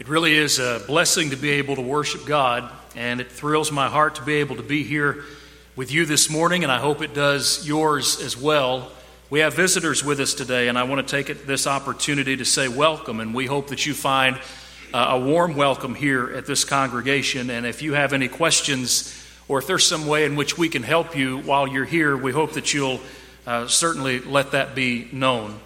It really is a blessing to be able to worship God, and it thrills my heart to be able to be here with you this morning, and I hope it does yours as well. We have visitors with us today, and I want to take this opportunity to say welcome, and we hope that you find a warm welcome here at this congregation. And if you have any questions or if there's some way in which we can help you while you're here, we hope that you'll certainly let that be known.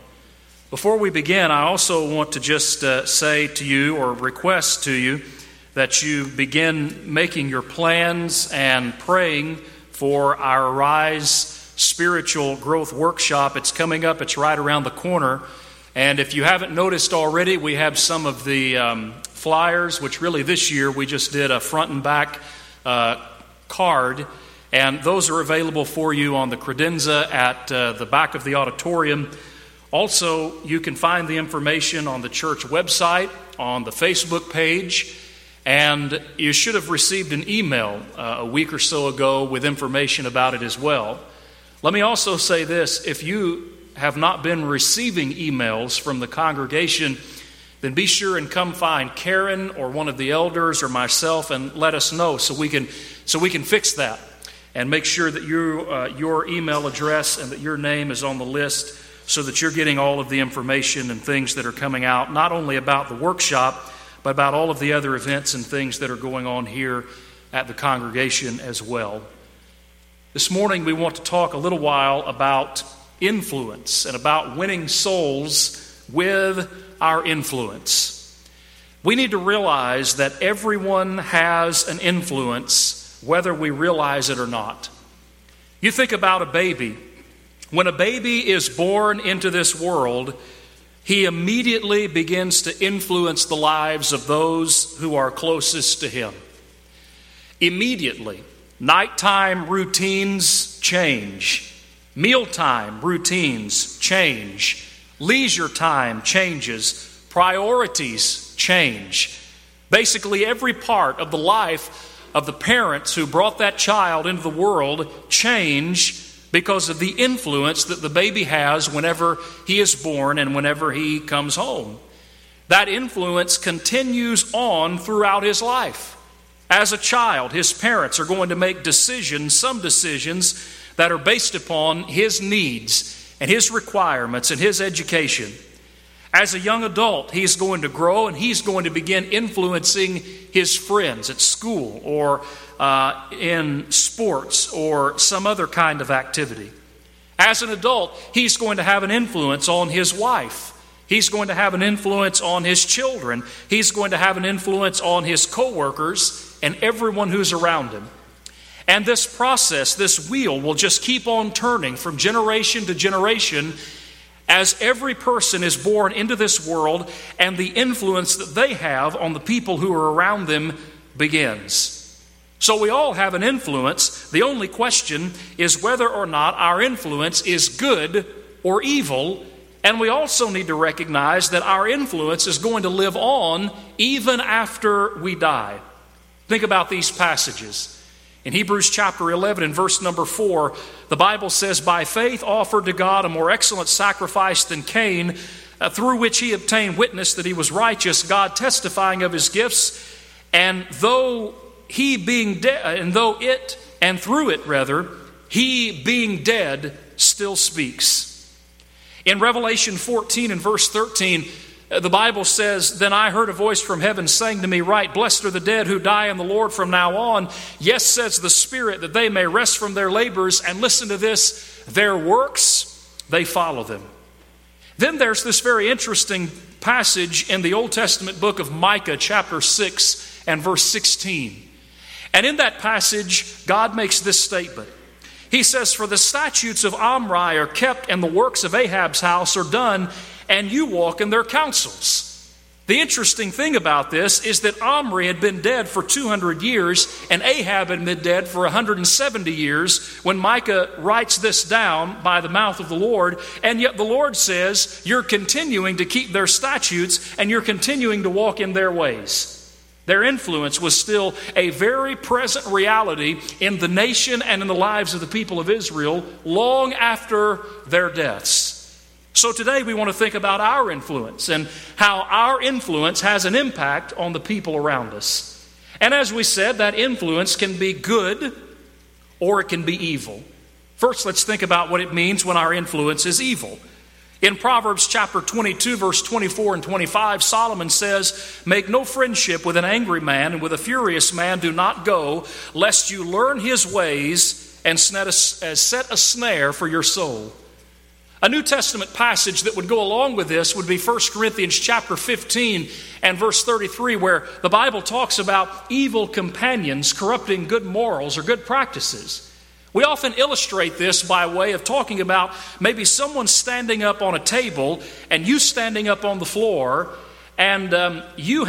Before we begin, I also want to just say to you, or request to you, that you begin making your plans and praying for our Rise Spiritual Growth Workshop. It's coming up. It's right around the corner. And if you haven't noticed already, we have some of the flyers, which really this year we just did a front and back card. And those are available for you on the credenza at the back of the auditorium. Also, you can find the information on the church website, on the Facebook page, and you should have received an email a week or so ago with information about it as well. Let me also say this: if you have not been receiving emails from the congregation, then be sure and come find Karen or one of the elders or myself and let us know so we can fix that and make sure that your email address and that your name is on the list, so that you're getting all of the information and things that are coming out, not only about the workshop, but about all of the other events and things that are going on here at the congregation as well. This morning we want to talk a little while about influence and about winning souls with our influence. We need to realize that everyone has an influence, whether we realize it or not. You think about a baby. When a baby is born into this world, he immediately begins to influence the lives of those who are closest to him. Immediately, nighttime routines change. Mealtime routines change. Leisure time changes. Priorities change. Basically, every part of the life of the parents who brought that child into the world change, because of the influence that the baby has whenever he is born and whenever he comes home. That influence continues on throughout his life. As a child, his parents are going to make decisions, some decisions that are based upon his needs and his requirements and his education. As a young adult, he's going to grow and he's going to begin influencing his friends at school or in sports or some other kind of activity. As an adult, he's going to have an influence on his wife. He's going to have an influence on his children. He's going to have an influence on his coworkers and everyone who's around him. And this process, this wheel, will just keep on turning from generation to generation as every person is born into this world, and the influence that they have on the people who are around them begins. So we all have an influence. The only question is whether or not our influence is good or evil. And we also need to recognize that our influence is going to live on even after we die. Think about these passages. In Hebrews chapter 11 and verse number 4, the Bible says, "By faith offered to God a more excellent sacrifice than Cain, through which he obtained witness that he was righteous, God testifying of his gifts, and he being dead still speaks." In Revelation 14 and verse 13, the Bible says, "Then I heard a voice from heaven saying to me, 'Write, blessed are the dead who die in the Lord from now on. Yes, says the Spirit, that they may rest from their labors.' And listen to this, 'Their works, they follow them.'" Then there's this very interesting passage in the Old Testament book of Micah, chapter 6 and verse 16. And in that passage, God makes this statement. He says, "For the statutes of Omri are kept, and the works of Ahab's house are done, and you walk in their counsels." The interesting thing about this is that Omri had been dead for 200 years and Ahab had been dead for 170 years when Micah writes this down by the mouth of the Lord. And yet the Lord says, "You're continuing to keep their statutes and you're continuing to walk in their ways." Their influence was still a very present reality in the nation and in the lives of the people of Israel long after their deaths. So today we want to think about our influence and how our influence has an impact on the people around us. And as we said, that influence can be good or it can be evil. First, let's think about what it means when our influence is evil. In Proverbs chapter 22, verse 24 and 25, Solomon says, "Make no friendship with an angry man, and with a furious man do not go, lest you learn his ways and set a snare for your soul." A New Testament passage that would go along with this would be 1 Corinthians chapter 15 and verse 33, where the Bible talks about evil companions corrupting good morals or good practices. We often illustrate this by way of talking about maybe someone standing up on a table and you standing up on the floor, and you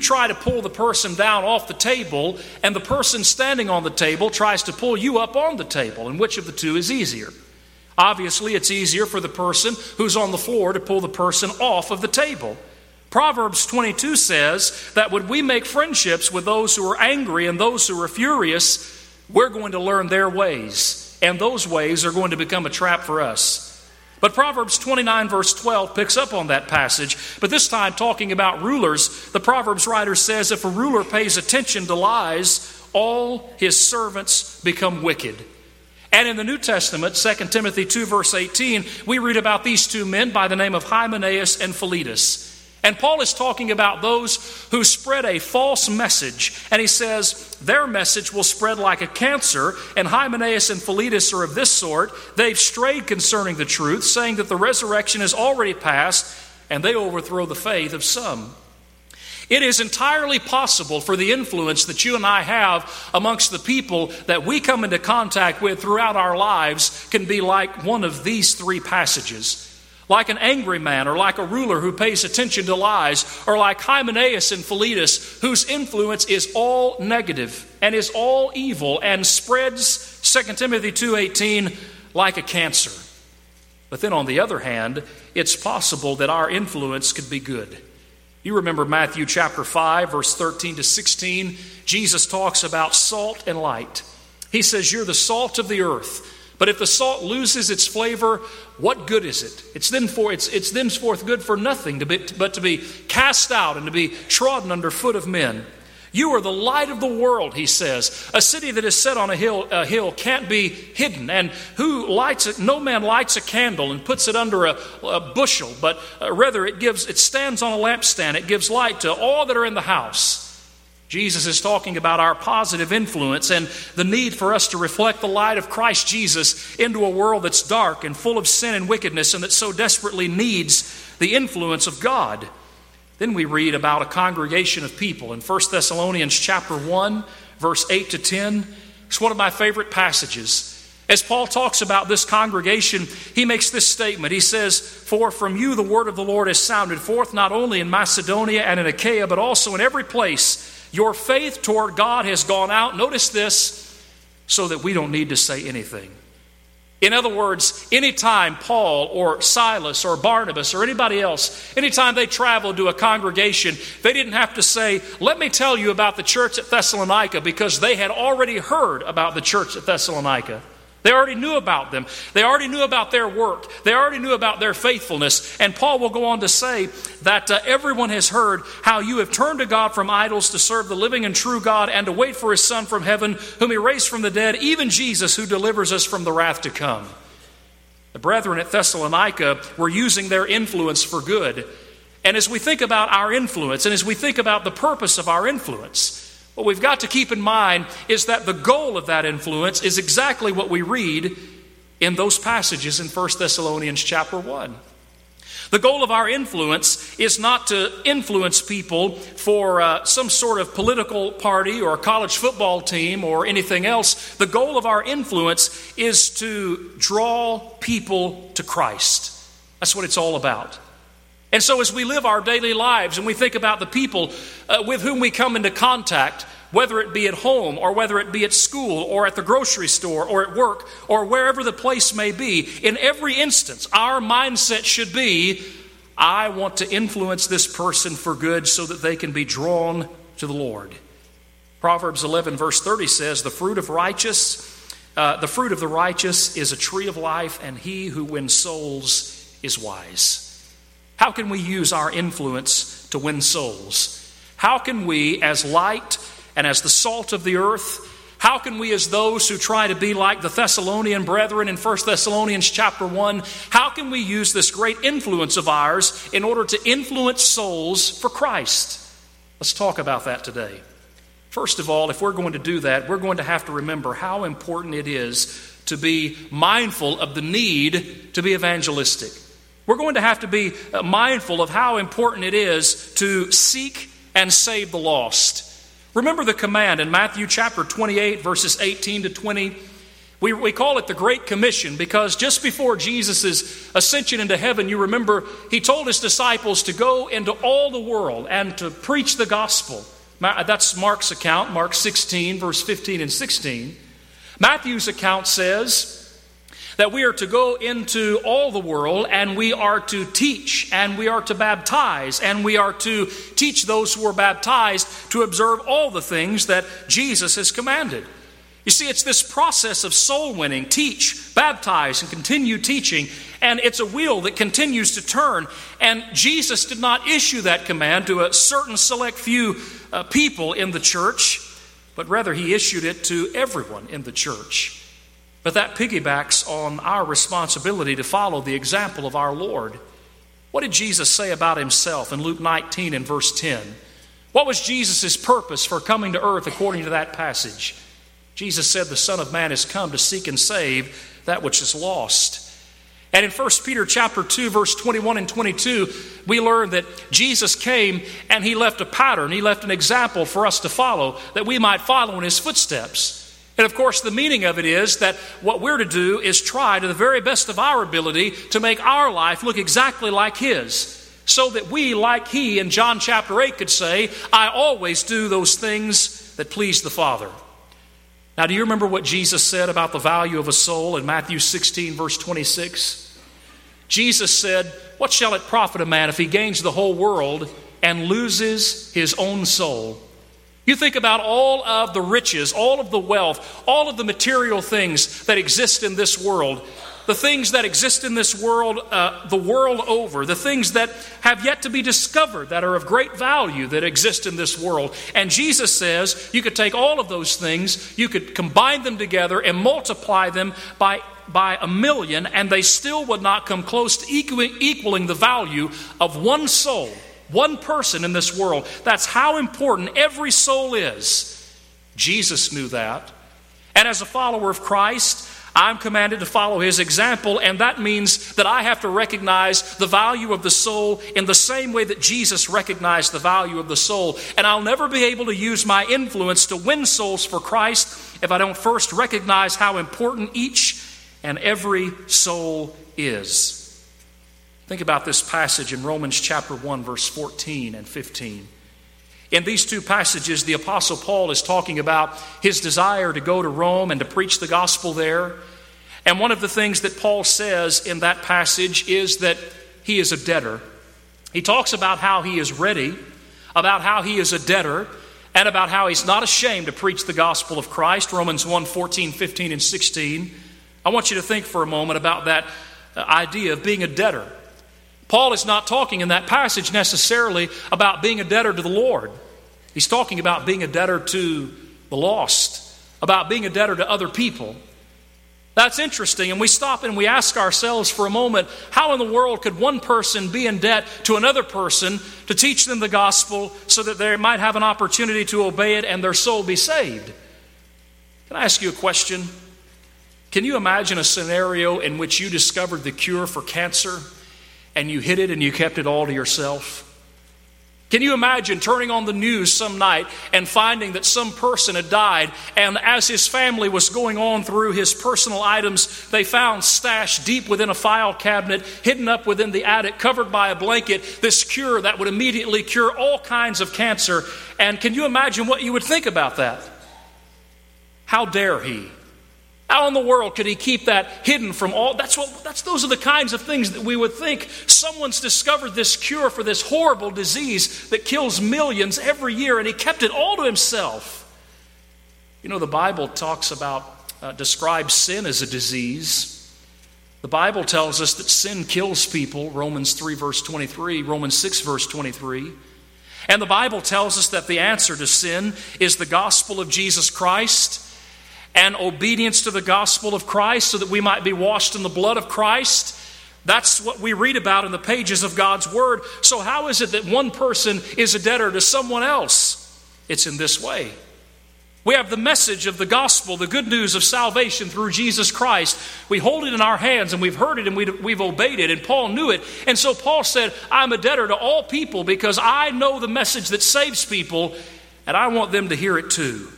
try to pull the person down off the table, and the person standing on the table tries to pull you up on the table. And which of the two is easier? Obviously, it's easier for the person who's on the floor to pull the person off of the table. Proverbs 22 says that when we make friendships with those who are angry and those who are furious, we're going to learn their ways, and those ways are going to become a trap for us. But Proverbs 29 verse 12 picks up on that passage, but this time talking about rulers. The Proverbs writer says, "If a ruler pays attention to lies, all his servants become wicked." And in the New Testament, 2 Timothy 2 verse 18, we read about these two men by the name of Hymenaeus and Philetus. And Paul is talking about those who spread a false message. And he says their message will spread like a cancer, and Hymenaeus and Philetus are of this sort. They've strayed concerning the truth, saying that the resurrection is already past, and they overthrow the faith of some. It is entirely possible for the influence that you and I have amongst the people that we come into contact with throughout our lives can be like one of these three passages. Like an angry man, or like a ruler who pays attention to lies, or like Hymenaeus and Philetus, whose influence is all negative and is all evil and spreads, 2 Timothy 2:18, like a cancer. But then on the other hand, it's possible that our influence could be good. You remember Matthew chapter 5, verse 13 to 16. Jesus talks about salt and light. He says, "You're the salt of the earth. But if the salt loses its flavor, what good is it? It's thenceforth good for nothing but to be cast out and to be trodden under foot of men. You are the light of the world," he says. "A city that is set on a hill can't be hidden. And who lights it? No man lights a candle and puts it under a bushel, but rather it stands on a lampstand. It gives light to all that are in the house." Jesus is talking about our positive influence and the need for us to reflect the light of Christ Jesus into a world that's dark and full of sin and wickedness and that so desperately needs the influence of God. Then we read about a congregation of people in 1 Thessalonians chapter 1, verse 8 to 10. It's one of my favorite passages. As Paul talks about this congregation, he makes this statement. He says, "For from you the word of the Lord has sounded forth, not only in Macedonia and in Achaia, but also in every place. Your faith toward God has gone out," notice this, "so that we don't need to say anything." In other words, anytime Paul or Silas or Barnabas or anybody else, anytime they traveled to a congregation, they didn't have to say, "Let me tell you about the church at Thessalonica," because they had already heard about the church at Thessalonica. They already knew about them. They already knew about their work. They already knew about their faithfulness. And Paul will go on to say that everyone has heard how you have turned to God from idols to serve the living and true God and to wait for his Son from heaven, whom he raised from the dead, even Jesus, who delivers us from the wrath to come. The brethren at Thessalonica were using their influence for good. And as we think about our influence, and as we think about the purpose of our influence, what we've got to keep in mind is that the goal of that influence is exactly what we read in those passages in 1 Thessalonians chapter 1. The goal of our influence is not to influence people for some sort of political party or college football team or anything else. The goal of our influence is to draw people to Christ. That's what it's all about. And so as we live our daily lives and we think about the people with whom we come into contact, whether it be at home or whether it be at school or at the grocery store or at work or wherever the place may be, in every instance, our mindset should be, I want to influence this person for good so that they can be drawn to the Lord. Proverbs 11 verse 30 says, the fruit of the righteous is a tree of life, and he who wins souls is wise. How can we use our influence to win souls? How can we, as light and as the salt of the earth, how can we, as those who try to be like the Thessalonian brethren in 1 Thessalonians chapter 1, how can we use this great influence of ours in order to influence souls for Christ? Let's talk about that today. First of all, if we're going to do that, we're going to have to remember how important it is to be mindful of the need to be evangelistic. We're going to have to be mindful of how important it is to seek and save the lost. Remember the command in Matthew chapter 28, verses 18 to 20. We call it the Great Commission because just before Jesus' ascension into heaven, you remember, he told his disciples to go into all the world and to preach the gospel. That's Mark's account, Mark 16, verse 15 and 16. Matthew's account says that we are to go into all the world and we are to teach and we are to baptize and we are to teach those who are baptized to observe all the things that Jesus has commanded. You see, it's this process of soul winning, teach, baptize, and continue teaching. And it's a wheel that continues to turn. And Jesus did not issue that command to a certain select few people in the church, but rather he issued it to everyone in the church. But that piggybacks on our responsibility to follow the example of our Lord. What did Jesus say about himself in Luke 19 and verse 10? What was Jesus' purpose for coming to earth according to that passage? Jesus said, "The Son of Man has come to seek and save that which is lost." And in 1 Peter chapter 2, verse 21 and 22, we learn that Jesus came and he left a pattern. He left an example for us to follow that we might follow in his footsteps. And of course, the meaning of it is that what we're to do is try to the very best of our ability to make our life look exactly like his, so that we, like he in John chapter 8, could say, "I always do those things that please the Father." Now, do you remember what Jesus said about the value of a soul in Matthew 16, verse 26? Jesus said, "What shall it profit a man if he gains the whole world and loses his own soul?" You think about all of the riches, all of the wealth, all of the material things that exist in this world, the things that exist in this world, the world over, the things that have yet to be discovered that are of great value that exist in this world. And Jesus says you could take all of those things, you could combine them together and multiply them by a million, and they still would not come close to equaling the value of one soul, one person in this world. That's how important every soul is. Jesus knew that. And as a follower of Christ, I'm commanded to follow his example, and that means that I have to recognize the value of the soul in the same way that Jesus recognized the value of the soul. And I'll never be able to use my influence to win souls for Christ if I don't first recognize how important each and every soul is. Think about this passage in Romans chapter 1, verse 14 and 15. In these two passages, the Apostle Paul is talking about his desire to go to Rome and to preach the gospel there. And one of the things that Paul says in that passage is that he is a debtor. He talks about how he is ready, about how he is a debtor, and about how he's not ashamed to preach the gospel of Christ, Romans 1, 14, 15, and 16. I want you to think for a moment about that idea of being a debtor. Paul is not talking in that passage necessarily about being a debtor to the Lord. He's talking about being a debtor to the lost, about being a debtor to other people. That's interesting, and we stop and we ask ourselves for a moment, how in the world could one person be in debt to another person to teach them the gospel so that they might have an opportunity to obey it and their soul be saved? Can I ask you a question? Can you imagine a scenario in which you discovered the cure for cancer and you hid it and you kept it all to yourself? Can you imagine turning on the news some night and finding that some person had died, and as his family was going on through his personal items, they found stashed deep within a file cabinet, hidden up within the attic, covered by a blanket, this cure that would immediately cure all kinds of cancer? And can you imagine what you would think about that? How dare he? How in the world could he keep that hidden from all? Those are the kinds of things that we would think. Someone's discovered this cure for this horrible disease that kills millions every year, and he kept it all to himself. You know, the Bible describes sin as a disease. The Bible tells us that sin kills people, Romans 3 verse 23, Romans 6 verse 23. And the Bible tells us that the answer to sin is the gospel of Jesus Christ and obedience to the gospel of Christ so that we might be washed in the blood of Christ. That's what we read about in the pages of God's Word. So how is it that one person is a debtor to someone else? It's in this way. We have the message of the gospel, the good news of salvation through Jesus Christ. We hold it in our hands, and we've heard it, and we've obeyed it, and Paul knew it. And so Paul said, I'm a debtor to all people because I know the message that saves people, and I want them to hear it too.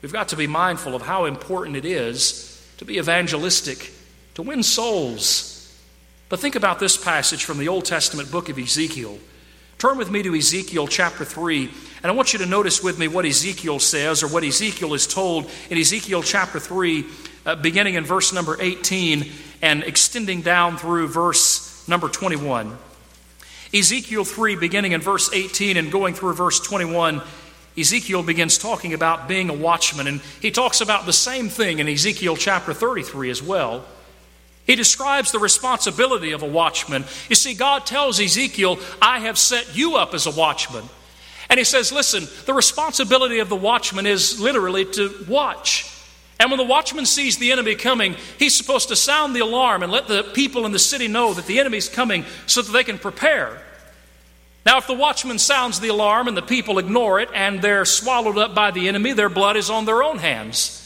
We've got to be mindful of how important it is to be evangelistic, to win souls. But think about this passage from the Old Testament book of Ezekiel. Turn with me to Ezekiel chapter 3, and I want you to notice with me what Ezekiel says, or what Ezekiel is told in Ezekiel chapter 3, beginning in verse number 18 and extending down through verse number 21. Ezekiel 3, beginning in verse 18 and going through verse 21, Ezekiel begins talking about being a watchman, and he talks about the same thing in Ezekiel chapter 33 as well. He describes the responsibility of a watchman. You see, God tells Ezekiel, I have set you up as a watchman. And he says, listen, the responsibility of the watchman is literally to watch. And when the watchman sees the enemy coming, he's supposed to sound the alarm and let the people in the city know that the enemy's coming so that they can prepare. Now, if the watchman sounds the alarm and the people ignore it and they're swallowed up by the enemy, their blood is on their own hands.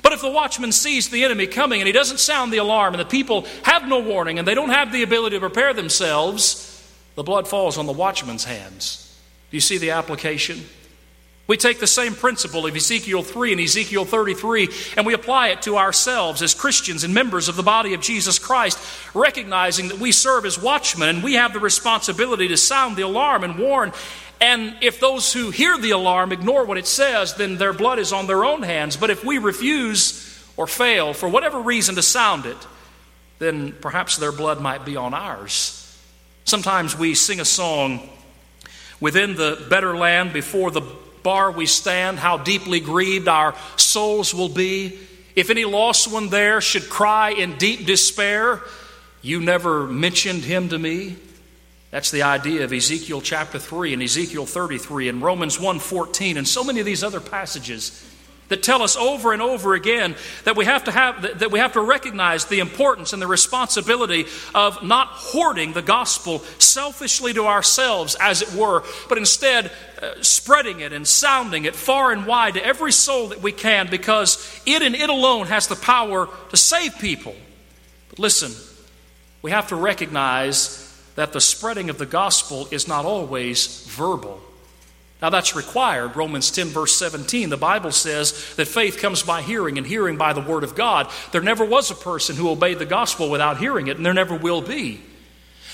But if the watchman sees the enemy coming and he doesn't sound the alarm and the people have no warning and they don't have the ability to prepare themselves, the blood falls on the watchman's hands. Do you see the application? We take the same principle of Ezekiel 3 and Ezekiel 33 and we apply it to ourselves as Christians and members of the body of Jesus Christ, recognizing that we serve as watchmen and we have the responsibility to sound the alarm and warn. And if those who hear the alarm ignore what it says, then their blood is on their own hands. But if we refuse or fail for whatever reason to sound it, then perhaps their blood might be on ours. Sometimes we sing a song, within the better land, before the bar we stand, how deeply grieved our souls will be. If any lost one there should cry in deep despair, you never mentioned him to me. That's the idea of Ezekiel chapter 3 and Ezekiel 33 and Romans 1:14 and so many of these other passages that tell us over and over again that we have to recognize the importance and the responsibility of not hoarding the gospel selfishly to ourselves, as it were, but instead spreading it and sounding it far and wide to every soul that we can, because it and it alone has the power to save people. But listen, we have to recognize that the spreading of the gospel is not always verbal. Now that's required. Romans 10 verse 17, the Bible says that faith comes by hearing and hearing by the word of God. There never was a person who obeyed the gospel without hearing it, and there never will be.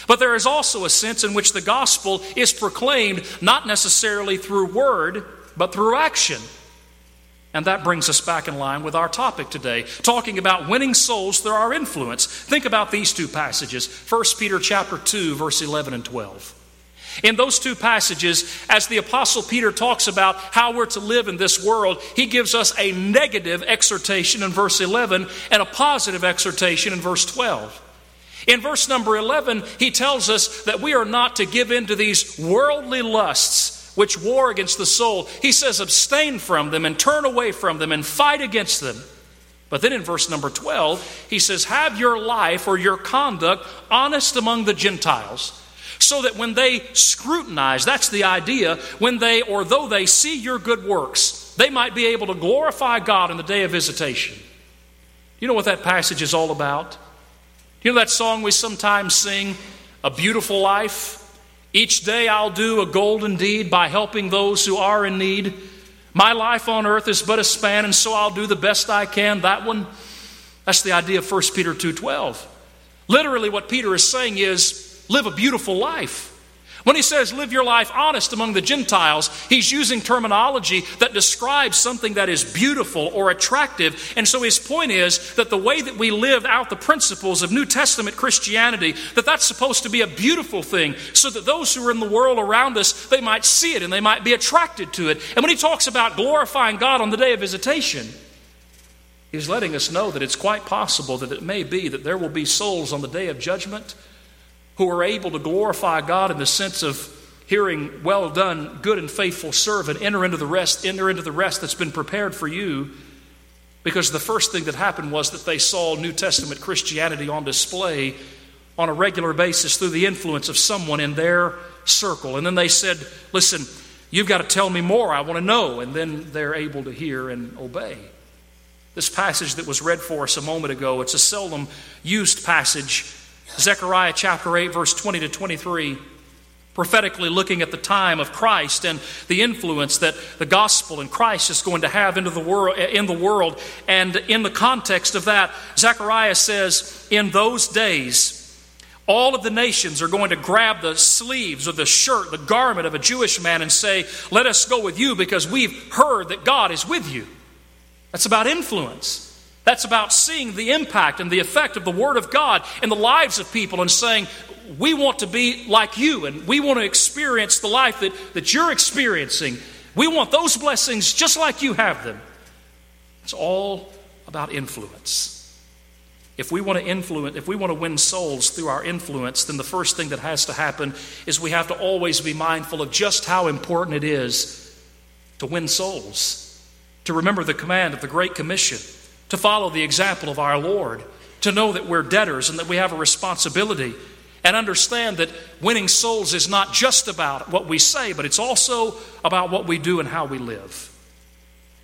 But there is also a sense in which the gospel is proclaimed not necessarily through word, but through action. And that brings us back in line with our topic today, talking about winning souls through our influence. Think about these two passages, 1 Peter chapter 2, verse 11 and 12. In those two passages, as the Apostle Peter talks about how we're to live in this world, he gives us a negative exhortation in verse 11 and a positive exhortation in verse 12. In verse number 11, he tells us that we are not to give in to these worldly lusts which war against the soul. He says, abstain from them and turn away from them and fight against them. But then in verse number 12, he says, have your life or your conduct honest among the Gentiles, so that when they scrutinize, that's the idea, when they or though they see your good works, they might be able to glorify God in the day of visitation. You know what that passage is all about? You know that song we sometimes sing, A Beautiful Life? Each day I'll do a golden deed by helping those who are in need. My life on earth is but a span, and so I'll do the best I can. That one, that's the idea of 1 Peter 2:12. Literally what Peter is saying is, live a beautiful life. When he says live your life honest among the Gentiles, he's using terminology that describes something that is beautiful or attractive. And so his point is that the way that we live out the principles of New Testament Christianity, that's supposed to be a beautiful thing, so that those who are in the world around us, they might see it and they might be attracted to it. And when he talks about glorifying God on the day of visitation, He's letting us know that it's quite possible that it may be that there will be souls on the day of judgment who are able to glorify God in the sense of hearing, "Well done, good and faithful servant, enter into the rest that's been prepared for you," because the first thing that happened was that they saw New Testament Christianity on display on a regular basis through the influence of someone in their circle. And then they said, "Listen, you've got to tell me more. I want to know." And then they're able to hear and obey. This passage that was read for us a moment ago, it's a seldom used passage. Zechariah chapter 8, verse 20 to 23, prophetically looking at the time of Christ and the influence that the gospel and Christ is going to have in the world. And in the context of that, Zechariah says, in those days, all of the nations are going to grab the sleeves or the shirt, the garment of a Jewish man and say, "Let us go with you because we've heard that God is with you." That's about influence. That's about seeing the impact and the effect of the Word of God in the lives of people and saying, "We want to be like you and we want to experience the life that you're experiencing. We want those blessings just like you have them." It's all about influence. If we want to win souls through our influence, then the first thing that has to happen is we have to always be mindful of just how important it is to win souls. To remember the command of the Great Commission, to follow the example of our Lord, to know that we're debtors and that we have a responsibility, and understand that winning souls is not just about what we say, but it's also about what we do and how we live.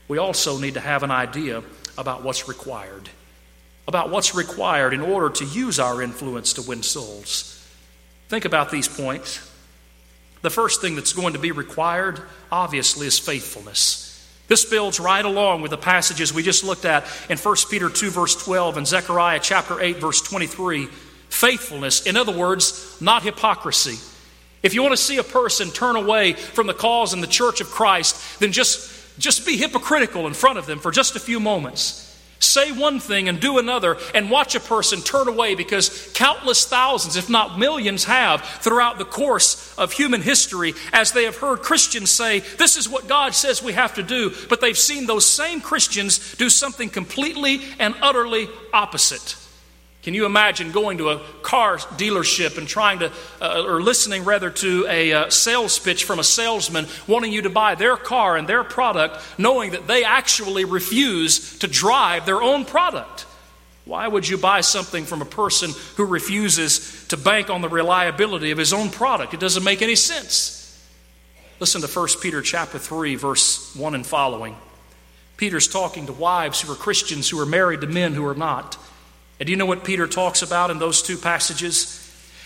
We also need to have an idea about what's required in order to use our influence to win souls. Think about these points. The first thing that's going to be required, obviously, is faithfulness. This builds right along with the passages we just looked at in 1 Peter 2, verse 12, and Zechariah chapter 8, verse 23. Faithfulness, in other words, not hypocrisy. If you want to see a person turn away from the cause and the church of Christ, then just be hypocritical in front of them for just a few moments. Say one thing and do another, and watch a person turn away, because countless thousands, if not millions, have throughout the course of human history as they have heard Christians say, "This is what God says we have to do," but they've seen those same Christians do something completely and utterly opposite. Can you imagine going to a car dealership and listening to a sales pitch from a salesman wanting you to buy their car and their product, knowing that they actually refuse to drive their own product? Why would you buy something from a person who refuses to bank on the reliability of his own product? It doesn't make any sense. Listen to 1 Peter chapter 3, verse 1 and following. Peter's talking to wives who are Christians who are married to men who are not. And do you know what Peter talks about in those two passages?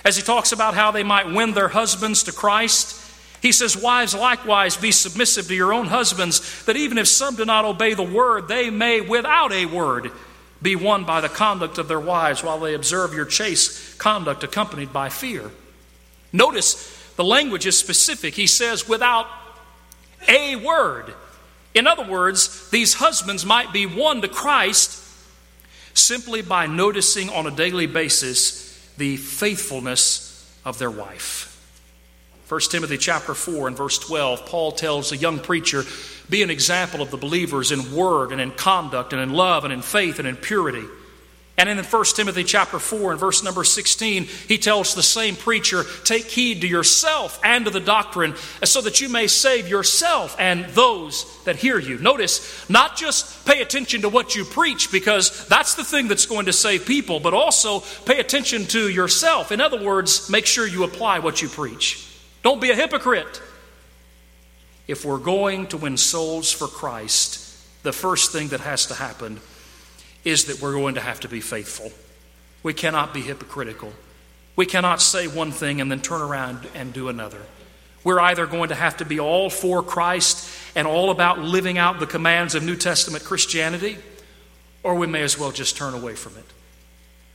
As he talks about how they might win their husbands to Christ, he says, "Wives, likewise, be submissive to your own husbands, that even if some do not obey the word, they may, without a word, be won by the conduct of their wives, while they observe your chaste conduct accompanied by fear." Notice the language is specific. He says, "without a word." In other words, these husbands might be won to Christ simply by noticing on a daily basis the faithfulness of their wife. 1 Timothy chapter 4 and verse 12, Paul tells a young preacher, "Be an example of the believers in word and in conduct and in love and in faith and in purity." And in 1 Timothy chapter 4 and verse number 16, he tells the same preacher, "Take heed to yourself and to the doctrine, so that you may save yourself and those that hear you." Notice, not just pay attention to what you preach, because that's the thing that's going to save people, but also pay attention to yourself. In other words, make sure you apply what you preach. Don't be a hypocrite. If we're going to win souls for Christ, the first thing that has to happen is that we're going to have to be faithful. We cannot be hypocritical. We cannot say one thing and then turn around and do another. We're either going to have to be all for Christ and all about living out the commands of New Testament Christianity, or we may as well just turn away from it.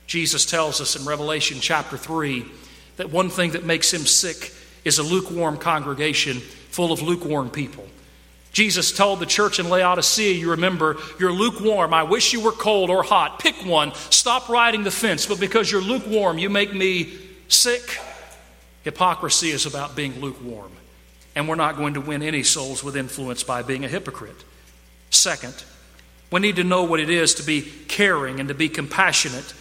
Jesus tells us in Revelation chapter 3 that one thing that makes him sick is a lukewarm congregation full of lukewarm people. Jesus told the church in Laodicea, "You remember, you're lukewarm. I wish you were cold or hot. Pick one. Stop riding the fence. But because you're lukewarm, you make me sick." Hypocrisy is about being lukewarm. And we're not going to win any souls with influence by being a hypocrite. Second, We need to know what it is to be caring and to be compassionate.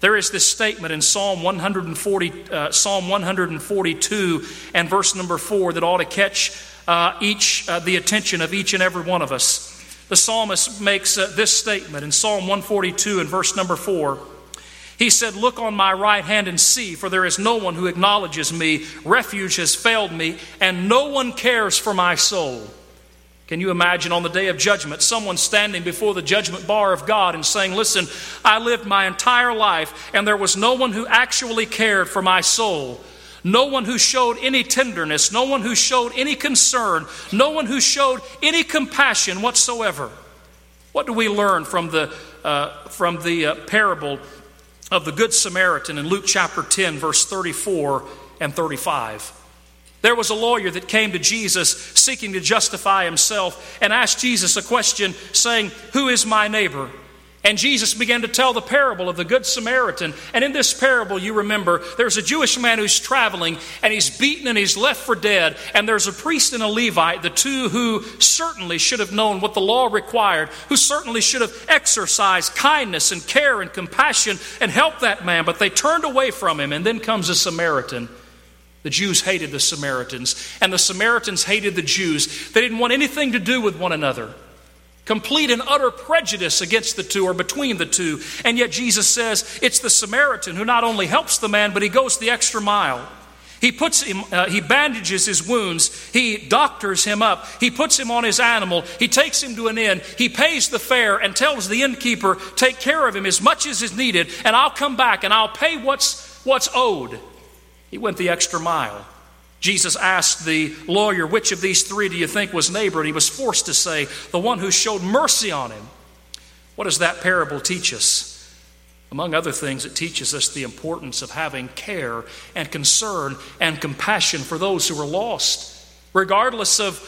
There is this statement in Psalm 142 and verse number 4 that ought to catch the attention of each and every one of us. The psalmist makes this statement in Psalm 142 and verse number 4. He said, "Look on my right hand and see, for there is no one who acknowledges me. Refuge has failed me, and no one cares for my soul." Can you imagine on the day of judgment, someone standing before the judgment bar of God and saying, "Listen, I lived my entire life, and there was no one who actually cared for my soul. No one who showed any tenderness, no one who showed any concern, no one who showed any compassion whatsoever." What do we learn from the parable of the Good Samaritan in Luke chapter 10, verse 34 and 35? There was a lawyer that came to Jesus seeking to justify himself and asked Jesus a question saying, "Who is my neighbor?" And Jesus began to tell the parable of the Good Samaritan. And in this parable, you remember, there's a Jewish man who's traveling, and he's beaten and he's left for dead. And there's a priest and a Levite, the two who certainly should have known what the law required, who certainly should have exercised kindness and care and compassion and helped that man. But they turned away from him. And then comes a Samaritan. The Jews hated the Samaritans, and the Samaritans hated the Jews. They didn't want anything to do with one another. Complete and utter prejudice against the two or between the two. And yet Jesus says it's the Samaritan who not only helps the man, but he goes the extra mile. He bandages his wounds. He doctors him up. He puts him on his animal. He takes him to an inn. He pays the fare and tells the innkeeper, "Take care of him as much as is needed, and I'll come back and I'll pay what's owed." He went the extra mile. Jesus asked the lawyer, "Which of these three do you think was neighbor?" And he was forced to say, "The one who showed mercy on him." What does that parable teach us? Among other things, it teaches us the importance of having care and concern and compassion for those who are lost, regardless of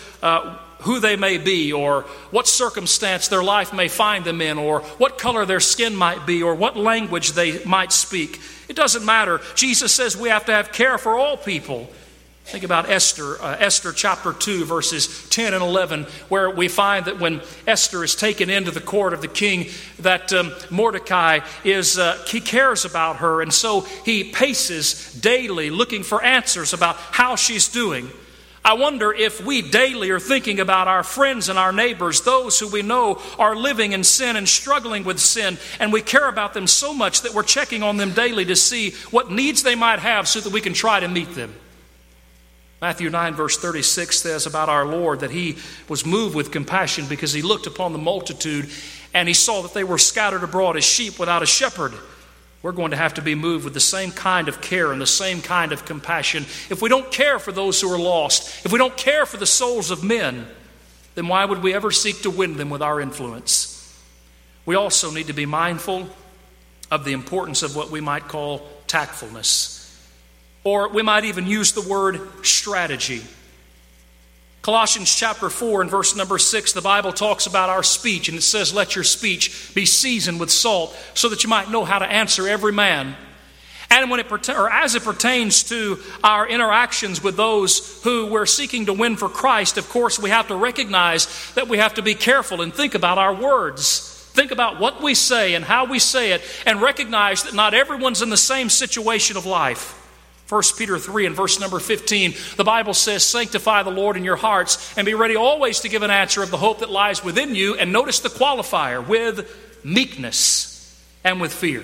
who they may be or what circumstance their life may find them in or what color their skin might be or what language they might speak. It doesn't matter. Jesus says we have to have care for all people. Think about Esther, Esther chapter 2, verses 10 and 11, where we find that when Esther is taken into the court of the king, that Mordecai he cares about her. And so he paces daily looking for answers about how she's doing. I wonder if we daily are thinking about our friends and our neighbors, those who we know are living in sin and struggling with sin, and we care about them so much that we're checking on them daily to see what needs they might have so that we can try to meet them. Matthew 9 verse 36 says about our Lord that he was moved with compassion because he looked upon the multitude and he saw that they were scattered abroad as sheep without a shepherd. We're going to have to be moved with the same kind of care and the same kind of compassion. If we don't care for those who are lost, if we don't care for the souls of men, then why would we ever seek to win them with our influence? We also need to be mindful of the importance of what we might call tactfulness. Or we might even use the word strategy. Colossians chapter 4 and verse number 6, the Bible talks about our speech, and it says, "Let your speech be seasoned with salt, so that you might know how to answer every man." And as it pertains to our interactions with those who we're seeking to win for Christ, of course, we have to recognize that we have to be careful and think about our words. Think about what we say and how we say it, and recognize that not everyone's in the same situation of life. 1 Peter 3 and verse number 15, the Bible says, "Sanctify the Lord in your hearts and be ready always to give an answer of the hope that lies within you." And notice the qualifier, with meekness and with fear.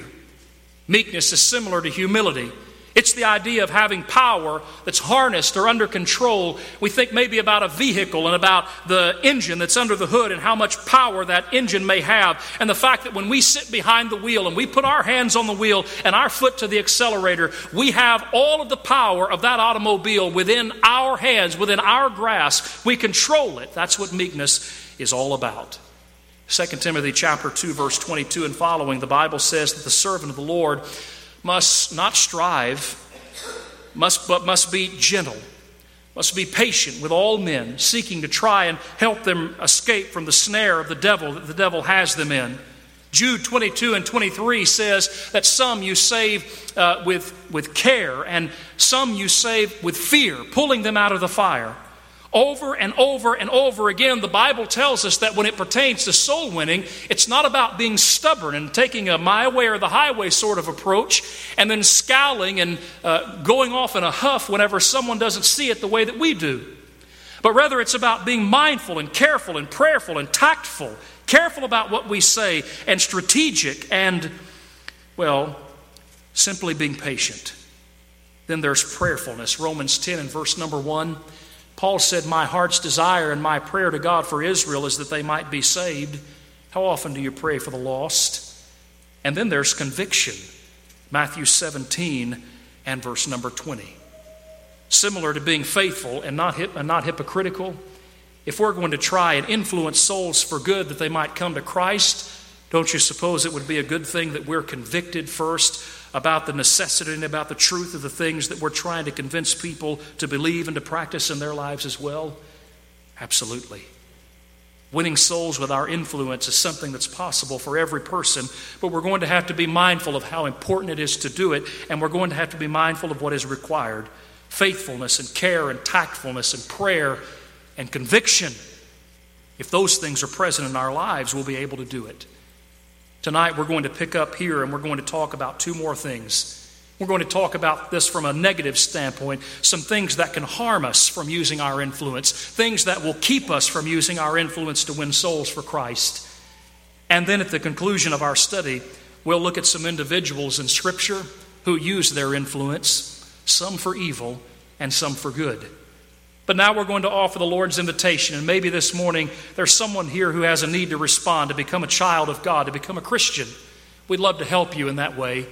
Meekness is similar to humility. It's the idea of having power that's harnessed or under control. We think maybe about a vehicle and about the engine that's under the hood and how much power that engine may have. And the fact that when we sit behind the wheel and we put our hands on the wheel and our foot to the accelerator, we have all of the power of that automobile within our hands, within our grasp. We control it. That's what meekness is all about. 2 Timothy chapter 2, verse 22 and following, the Bible says that the servant of the Lord must not strive, but must be gentle, must be patient with all men, seeking to try and help them escape from the snare of the devil that the devil has them in. Jude 22 and 23 says that some you save with care and some you save with fear, pulling them out of the fire. Over and over and over again, the Bible tells us that when it pertains to soul winning, it's not about being stubborn and taking a my way or the highway sort of approach and then scowling and going off in a huff whenever someone doesn't see it the way that we do. But rather, it's about being mindful and careful and prayerful and tactful, careful about what we say and strategic and, well, simply being patient. Then there's prayerfulness. Romans 10 and verse number 1. Paul said, "My heart's desire and my prayer to God for Israel is that they might be saved." How often do you pray for the lost? And then there's conviction. Matthew 17 and verse number 20. Similar to being faithful and not hypocritical, if we're going to try and influence souls for good that they might come to Christ, don't you suppose it would be a good thing that we're convicted first about the necessity and about the truth of the things that we're trying to convince people to believe and to practice in their lives as well? Absolutely. Winning souls with our influence is something that's possible for every person, but we're going to have to be mindful of how important it is to do it, and we're going to have to be mindful of what is required. Faithfulness and care and tactfulness and prayer and conviction. If those things are present in our lives, we'll be able to do it. Tonight we're going to pick up here and we're going to talk about two more things. We're going to talk about this from a negative standpoint, some things that can harm us from using our influence, things that will keep us from using our influence to win souls for Christ. And then at the conclusion of our study, we'll look at some individuals in Scripture who use their influence, some for evil and some for good. But now we're going to offer the Lord's invitation. And maybe this morning there's someone here who has a need to respond, to become a child of God, to become a Christian. We'd love to help you in that way.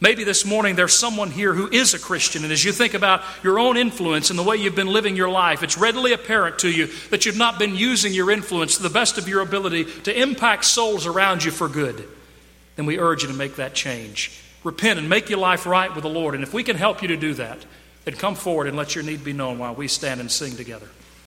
Maybe this morning there's someone here who is a Christian. And as you think about your own influence and the way you've been living your life, it's readily apparent to you that you've not been using your influence to the best of your ability to impact souls around you for good. Then we urge you to make that change. Repent and make your life right with the Lord. And if we can help you to do that, then come forward and let your need be known while we stand and sing together.